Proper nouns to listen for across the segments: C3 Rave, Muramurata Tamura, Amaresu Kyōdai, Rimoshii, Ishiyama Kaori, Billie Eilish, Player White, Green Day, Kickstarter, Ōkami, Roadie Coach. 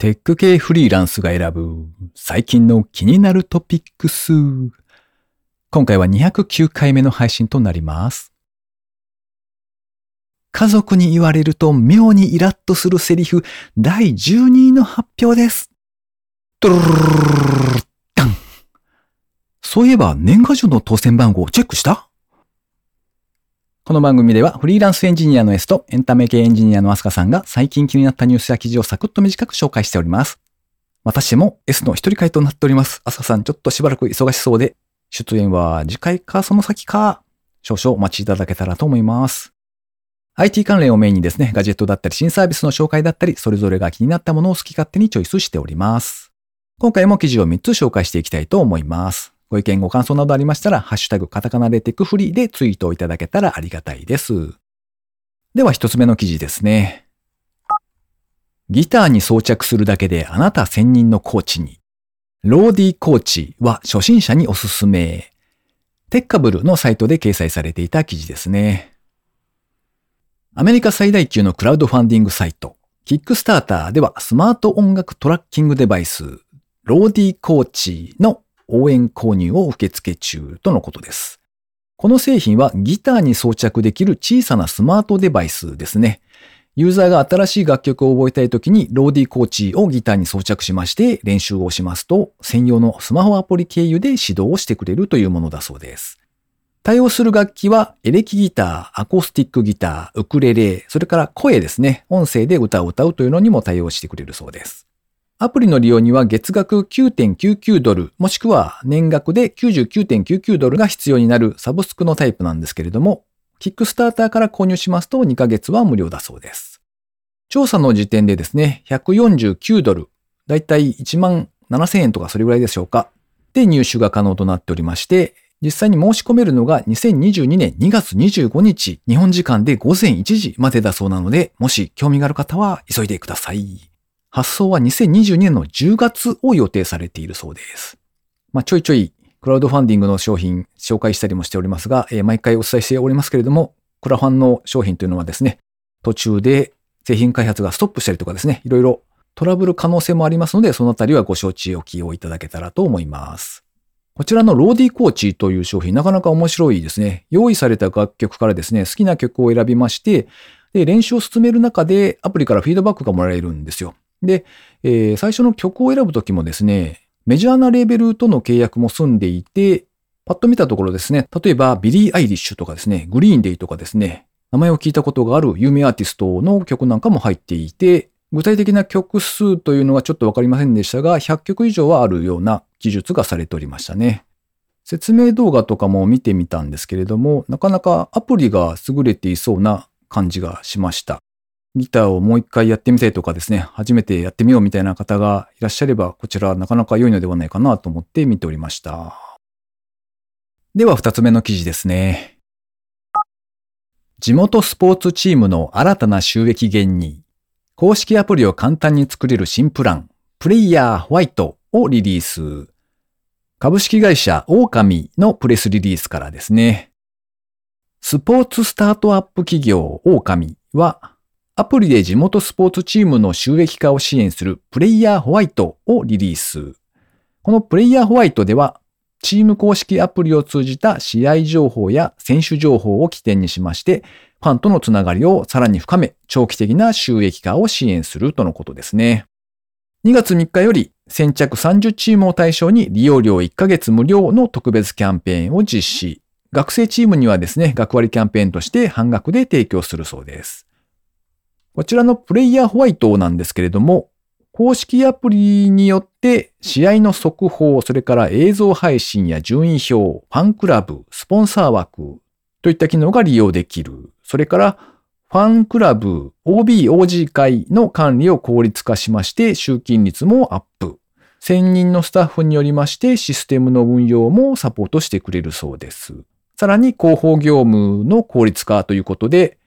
テック系フリーランスが選ぶ最近の気になるトピックス。今回は209回目の配信となります。家族に言われると妙にイラッとするセリフ第12位の発表です。そういえば年賀状の当選番号をチェックした?この番組ではフリーランスエンジニアの S とエンタメ系エンジニアのアスカさんが最近気になったニュースや記事をサクッと短く紹介しております。私も S の一人会となっております。アスカさんちょっとしばらく忙しそうで、出演は次回かその先か、少々お待ちいただけたらと思います。IT 関連をメインにですね、ガジェットだったり新サービスの紹介だったり、それぞれが気になったものを好き勝手にチョイスしております。今回も記事を3つ紹介していきたいと思います。ご意見ご感想などありましたら、ハッシュタグカタカナでテックフリーでツイートをいただけたらありがたいです。では一つ目の記事ですね。ギターに装着するだけであなた専任のコーチに。ローディーコーチは初心者におすすめ。テッカブルのサイトで掲載されていた記事ですね。アメリカ最大級のクラウドファンディングサイト、キックスターターではスマート音楽トラッキングデバイス、ローディーコーチの応援購入を受付中とのことです。この製品はギターに装着できる小さなスマートデバイスですね。ユーザーが新しい楽曲を覚えたいときにローディーコーチをギターに装着しまして練習をしますと、専用のスマホアプリ経由で指導をしてくれるというものだそうです。対応する楽器はエレキギター、アコースティックギター、ウクレレ、それから声ですね。音声で歌を歌うというのにも対応してくれるそうです。アプリの利用には月額 9.99 ドルもしくは年額で 99.99 ドルが必要になるサブスクのタイプなんですけれども、キックスターターから購入しますと2ヶ月は無料だそうです。調査の時点でですね、149ドル、だいたい17,000円とかそれぐらいでしょうか。で入手が可能となっておりまして、実際に申し込めるのが2022年2月25日、日本時間で午前1時までだそうなので、もし興味がある方は急いでください。発送は2022年の10月を予定されているそうです。ちょいちょいクラウドファンディングの商品紹介したりもしておりますが、毎回お伝えしておりますけれども、クラファンの商品というのはですね、途中で製品開発がストップしたりとかですね、いろいろトラブル可能性もありますので、そのあたりはご承知おきをいただけたらと思います。こちらのローディーコーチという商品、なかなか面白いですね。用意された楽曲からですね、好きな曲を選びまして、で練習を進める中でアプリからフィードバックがもらえるんですよ。で、最初の曲を選ぶときもですね、メジャーなレーベルとの契約も済んでいて、パッと見たところですね、例えばビリー・アイリッシュとかですね、グリーンデイとかですね、名前を聞いたことがある有名アーティストの曲なんかも入っていて、具体的な曲数というのはちょっとわかりませんでしたが、100曲以上はあるような記述がされておりましたね。説明動画とかも見てみたんですけれども、なかなかアプリが優れていそうな感じがしました。ギターをもう一回やってみたいとかですね、初めてやってみようみたいな方がいらっしゃれば、こちらなかなか良いのではないかなと思って見ておりました。では二つ目の記事ですね。地元スポーツチームの新たな収益源に、公式アプリを簡単に作れる新プラン、プレイヤーホワイトをリリース。株式会社オオカミのプレスリリースからですね。スポーツスタートアップ企業オオカミは、アプリで地元スポーツチームの収益化を支援するプレイヤーホワイトをリリース。このプレイヤーホワイトでは、チーム公式アプリを通じた試合情報や選手情報を起点にしまして、ファンとのつながりをさらに深め、長期的な収益化を支援するとのことですね。2月3日より先着30チームを対象に利用料1ヶ月無料の特別キャンペーンを実施。学生チームにはですね、学割キャンペーンとして半額で提供するそうです。こちらのプレイヤーホワイトなんですけれども、公式アプリによって試合の速報、それから映像配信や順位表、ファンクラブ、スポンサー枠といった機能が利用できる。それからファンクラブ、OB、OG 会の管理を効率化しまして、集金率もアップ。専任のスタッフによりましてシステムの運用もサポートしてくれるそうです。さらに広報業務の効率化ということで、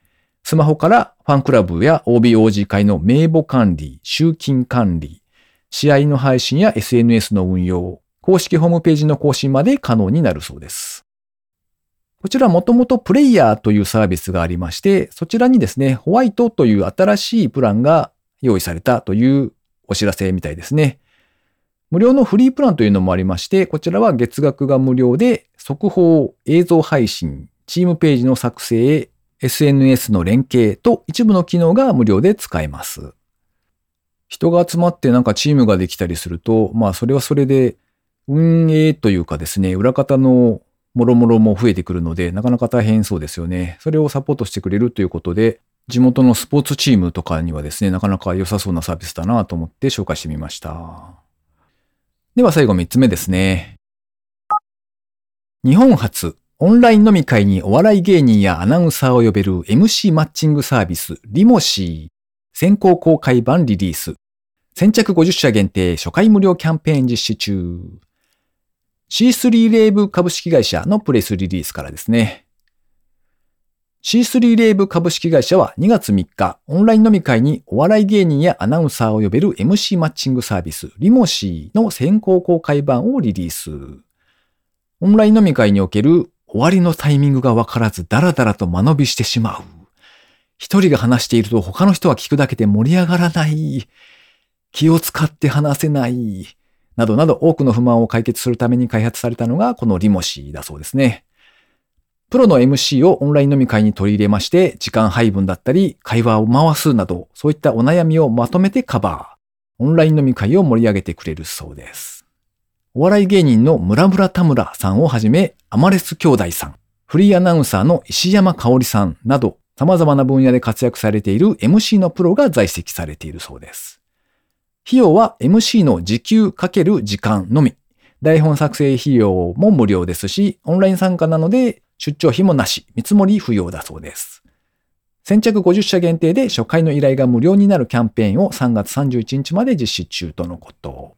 スマホからファンクラブや OBOG 会の名簿管理、集金管理、試合の配信や SNS の運用、公式ホームページの更新まで可能になるそうです。こちらもともとプレイヤーというサービスがありまして、そちらにですね、ホワイトという新しいプランが用意されたというおお知らせみたいですね。無料のフリープランというのもありまして、こちらは月額が無料で、速報、映像配信、チームページの作成、SNS の連携と一部の機能が無料で使えます。人が集まってなんかチームができたりすると、まあそれはそれで運営というかですね、裏方のもろもろも増えてくるので、なかなか大変そうですよね。それをサポートしてくれるということで、地元のスポーツチームとかにはですね、なかなか良さそうなサービスだなと思って紹介してみました。では最後3つ目ですね。日本初オンライン飲み会にお笑い芸人やアナウンサーを呼べる MC マッチングサービスリモシー先行公開版リリース。先着50社限定初回無料キャンペーン実施中。C3 レーブ株式会社のプレスリリースからですね。C3 レーブ株式会社は2月3日、オンライン飲み会にお笑い芸人やアナウンサーを呼べる MC マッチングサービス、リモシーの先行公開版をリリース。オンライン飲み会における終わりのタイミングがわからずダラダラと間延びしてしまう。一人が話していると他の人は聞くだけで盛り上がらない。気を使って話せない。などなど多くの不満を解決するために開発されたのがこのリモシーだそうですね。プロの MC をオンライン飲み会に取り入れまして、時間配分だったり、会話を回すなど、そういったお悩みをまとめてカバー。オンライン飲み会を盛り上げてくれるそうです。お笑い芸人のムラムラ田村さんをはじめ、アマレス兄弟さん、フリーアナウンサーの石山香織さんなど、様々な分野で活躍されている MC のプロが在籍されているそうです。費用は MC の時給×時間のみ。台本作成費用も無料ですし、オンライン参加なので、出張費もなし、見積もり不要だそうです。先着50社限定で初回の依頼が無料になるキャンペーンを3月31日まで実施中とのこと。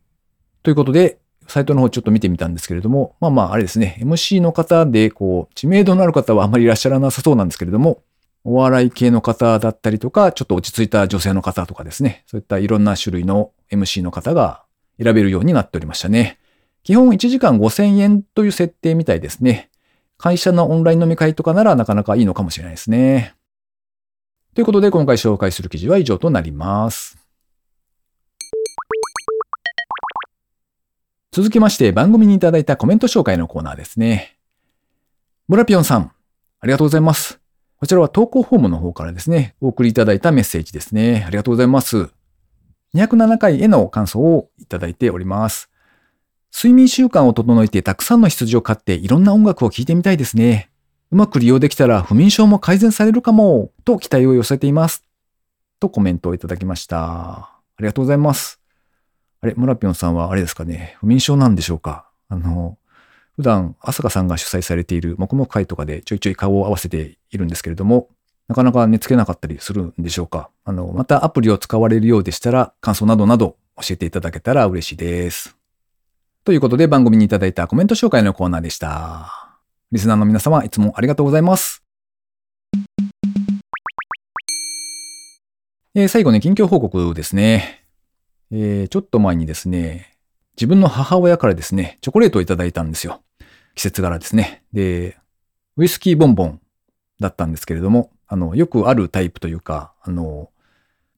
ということで、サイトの方ちょっと見てみたんですけれども、あれですね、MC の方で知名度のある方はあまりいらっしゃらなさそうなんですけれども、お笑い系の方だったりとか、ちょっと落ち着いた女性の方とかですね、そういったいろんな種類の MC の方が選べるようになっておりましたね。基本1時間5000円という設定みたいですね。会社のオンライン飲み会とかならなかなかいいのかもしれないですね。ということで今回紹介する記事は以上となります。続きまして番組にいただいたコメント紹介のコーナーですね。ブラピオンさん、ありがとうございます。こちらは投稿フォームの方からですね、お送りいただいたメッセージですね。ありがとうございます。207回への感想をいただいております。睡眠習慣を整えてたくさんの羊を飼っていろんな音楽を聴いてみたいですね。うまく利用できたら不眠症も改善されるかもと期待を寄せています。とコメントをいただきました。ありがとうございます。あれ、ムラピョンさんはあれですかね。不眠症なんでしょうか。普段朝香さんが主催されている黙々会とかでちょいちょい顔を合わせているんですけれども、なかなか寝つけなかったりするんでしょうか。またアプリを使われるようでしたら感想などなど教えていただけたら嬉しいです。ということで番組にいただいたコメント紹介のコーナーでした。リスナーの皆様いつもありがとうございます。最後ね、近況報告ですね。ちょっと前にですね、自分の母親からですね、チョコレートをいただいたんですよ。季節柄ですね。で、ウイスキーボンボンだったんですけれども、よくあるタイプというか、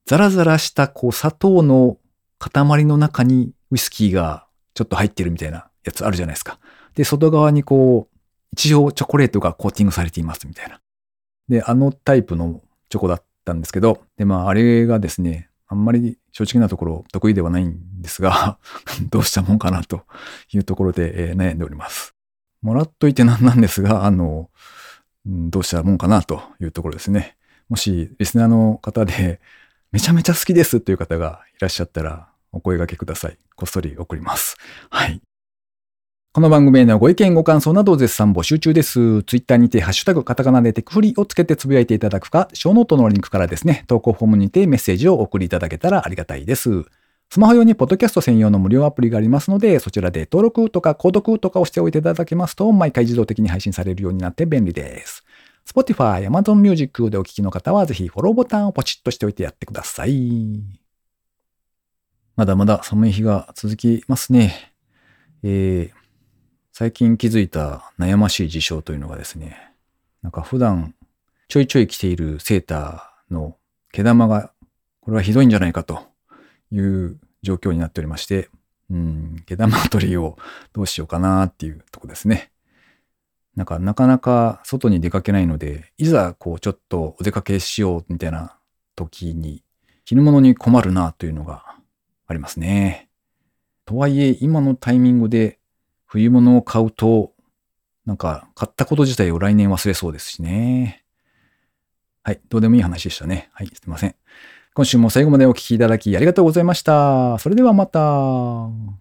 ザラザラした砂糖の塊の中にウイスキーがちょっと入ってるみたいなやつあるじゃないですか。で、外側に一応チョコレートがコーティングされていますみたいな。で、あのタイプのチョコだったんですけど、で、あれがですね、あんまり正直なところ得意ではないんですが、どうしたもんかなというところで、悩んでおります。もらっといてなんですが、どうしたもんかなというところですね。もしリスナーの方でめちゃめちゃ好きですという方がいらっしゃったら、お声掛けください。こっそり送ります。はい。この番組へのご意見ご感想などを絶賛募集中です。ツイッターにてハッシュタグカタカナでテクフリをつけてつぶやいていただくか、ショーノートのリンクからですね、投稿フォームにてメッセージをお送りいただけたらありがたいです。スマホ用にポッドキャスト専用の無料アプリがありますので、そちらで登録とか購読とかをしておいていただけますと、毎回自動的に配信されるようになって便利です。Spotify、Amazon Music でお聞きの方はぜひフォローボタンをポチッとしておいてやってください。まだまだ寒い日が続きますね。最近気づいた悩ましい事象というのがですね、なんか普段ちょいちょい着ているセーターの毛玉がこれはひどいんじゃないかという状況になっておりまして、毛玉取りをどうしようかなっていうとこですね。なかなか外に出かけないので、いざこうちょっとお出かけしようみたいな時に、着るものに困るなというのがありますね。とはいえ今のタイミングで冬物を買うと、買ったこと自体を来年忘れそうですしね。はい、どうでもいい話でしたね。はい、すみません。今週も最後までお聞きいただきありがとうございました。それではまた。